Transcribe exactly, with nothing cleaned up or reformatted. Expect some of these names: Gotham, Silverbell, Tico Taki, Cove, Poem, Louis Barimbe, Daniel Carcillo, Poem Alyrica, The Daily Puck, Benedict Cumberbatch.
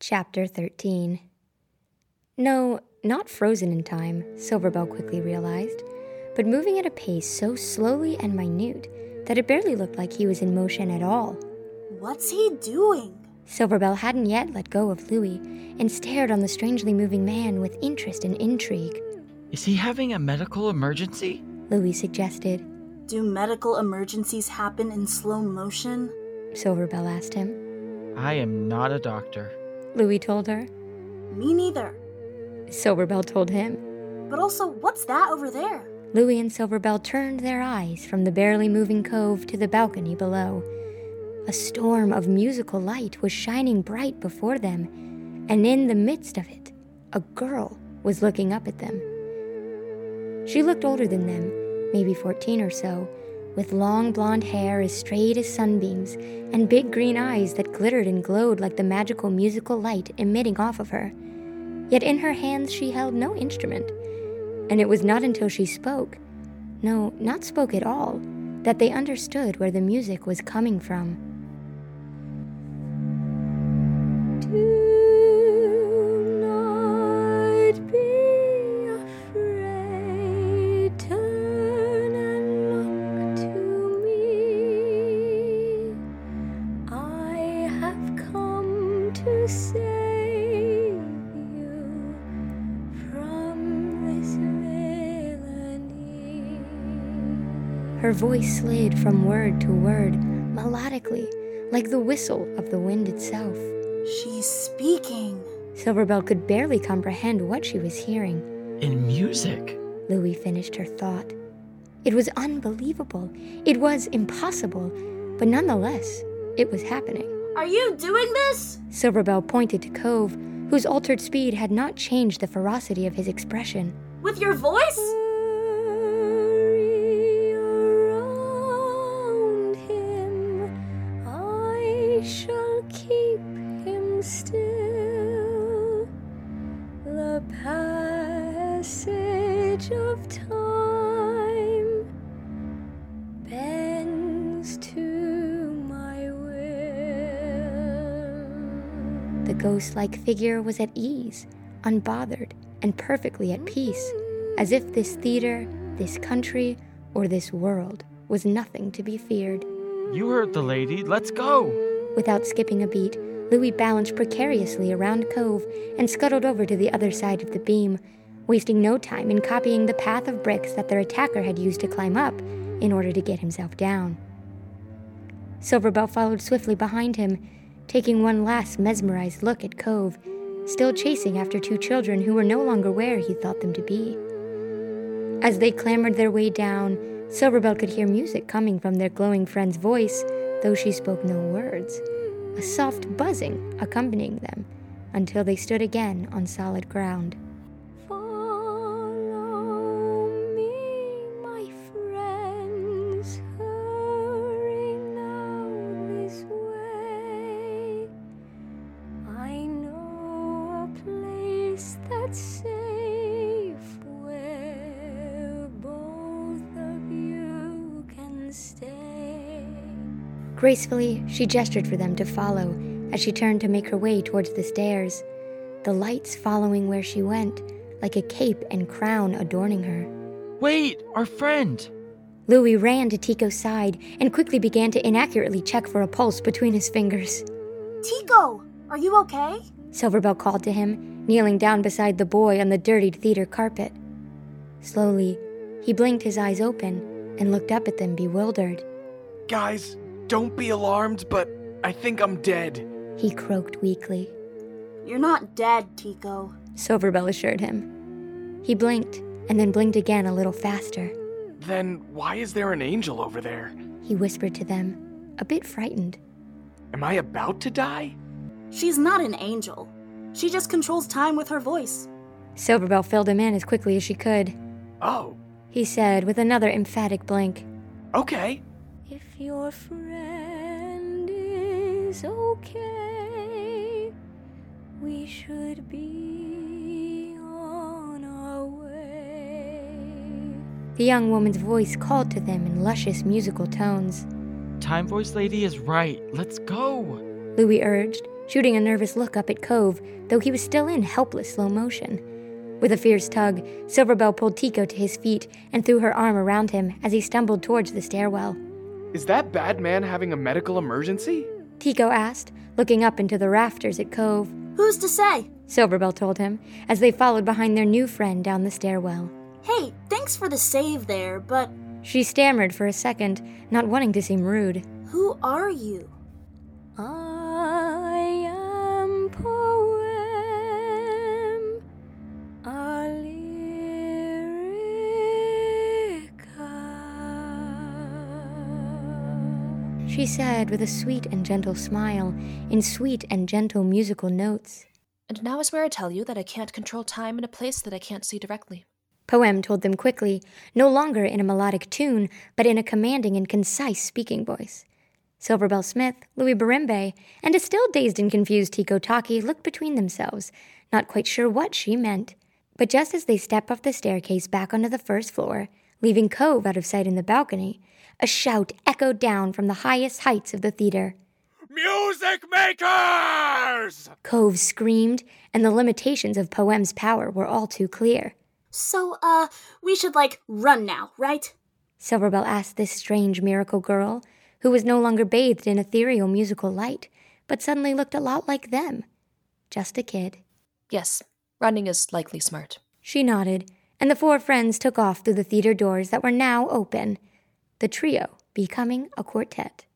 Chapter thirteen. No, not frozen in time, Silverbell quickly realized, but moving at a pace so slowly and minute that it barely looked like he was in motion at all. What's he doing? Silverbell hadn't yet let go of Louis and stared on the strangely moving man with interest and intrigue. Is he having a medical emergency? Louis suggested. Do medical emergencies happen in slow motion? Silverbell asked him. I am not a doctor, Louis told her. Me neither, Silverbell told him. But also, what's that over there? Louis and Silverbell turned their eyes from the barely moving cove to the balcony below. A storm of musical light was shining bright before them, and in the midst of it, a girl was looking up at them. She looked older than them, maybe fourteen or so, with long blonde hair as straight as sunbeams and big green eyes that glittered and glowed like the magical musical light emitting off of her. Yet in her hands she held no instrument, and it was not until she spoke, no, not spoke at all, that they understood where the music was coming from. Do not be afraid, turn and look to me. I have come to say Her voice slid from word to word, melodically, like the whistle of the wind itself. She's speaking. Silverbell could barely comprehend what she was hearing. In music, Louis finished her thought. It was unbelievable. It was impossible. But nonetheless, it was happening. Are you doing this? Silverbell pointed to Cove, whose altered speed had not changed the ferocity of his expression. With your voice? Shall keep him still. The passage of time bends to my will. The ghost-like figure was at ease, unbothered, and perfectly at peace, as if this theater, this country, or this world was nothing to be feared. You heard the lady. Let's go. Without skipping a beat, Louis balanced precariously around Cove and scuttled over to the other side of the beam, wasting no time in copying the path of bricks that their attacker had used to climb up in order to get himself down. Silverbell followed swiftly behind him, taking one last mesmerized look at Cove, still chasing after two children who were no longer where he thought them to be. As they clambered their way down, Silverbell could hear music coming from their glowing friend's voice, though she spoke no words, a soft buzzing accompanying them until they stood again on solid ground. Follow me, my friends, hurry now this way. I know a place that's safe where both of you can stay. Gracefully, she gestured for them to follow as she turned to make her way towards the stairs, the lights following where she went, like a cape and crown adorning her. Wait, our friend! Louis ran to Tico's side and quickly began to inaccurately check for a pulse between his fingers. Tico, are you okay? Silverbell called to him, kneeling down beside the boy on the dirtied theater carpet. Slowly, he blinked his eyes open and looked up at them bewildered. Guys! Don't be alarmed, but I think I'm dead, he croaked weakly. You're not dead, Tico, Silverbell assured him. He blinked, and then blinked again a little faster. Then why is there an angel over there? He whispered to them, a bit frightened. Am I about to die? She's not an angel. She just controls time with her voice. Silverbell filled him in as quickly as she could. Oh, he said with another emphatic blink. Okay. If your friend is okay, we should be on our way. The young woman's voice called to them in luscious musical tones. Time voice lady is right. Let's go, Louis urged, shooting a nervous look up at Cove, though he was still in helpless slow motion. With a fierce tug, Silverbell pulled Tico to his feet and threw her arm around him as he stumbled towards the stairwell. Is that bad man having a medical emergency? Tico asked, looking up into the rafters at Cove. Who's to say? Silverbell told him, as they followed behind their new friend down the stairwell. Hey, thanks for the save there, but... She stammered for a second, not wanting to seem rude. Who are you? I am Poem, Alyrica, she said with a sweet and gentle smile, in sweet and gentle musical notes. And now is where I tell you that I can't control time in a place that I can't see directly. Poem told them quickly, no longer in a melodic tune, but in a commanding and concise speaking voice. Silverbell Smith, Louis Barimbe, and a still dazed and confused Tico Taki looked between themselves, not quite sure what she meant. But just as they stepped off the staircase back onto the first floor, leaving Cove out of sight in the balcony, a shout echoed down from the highest heights of the theater. Music makers! Cove screamed, and the limitations of Poem's power were all too clear. So, uh, we should, like, run now, right? Silverbell asked this strange miracle girl, who was no longer bathed in ethereal musical light, but suddenly looked a lot like them. Just a kid. Yes, running is likely smart. She nodded, and the four friends took off through the theater doors that were now open, the trio becoming a quartet.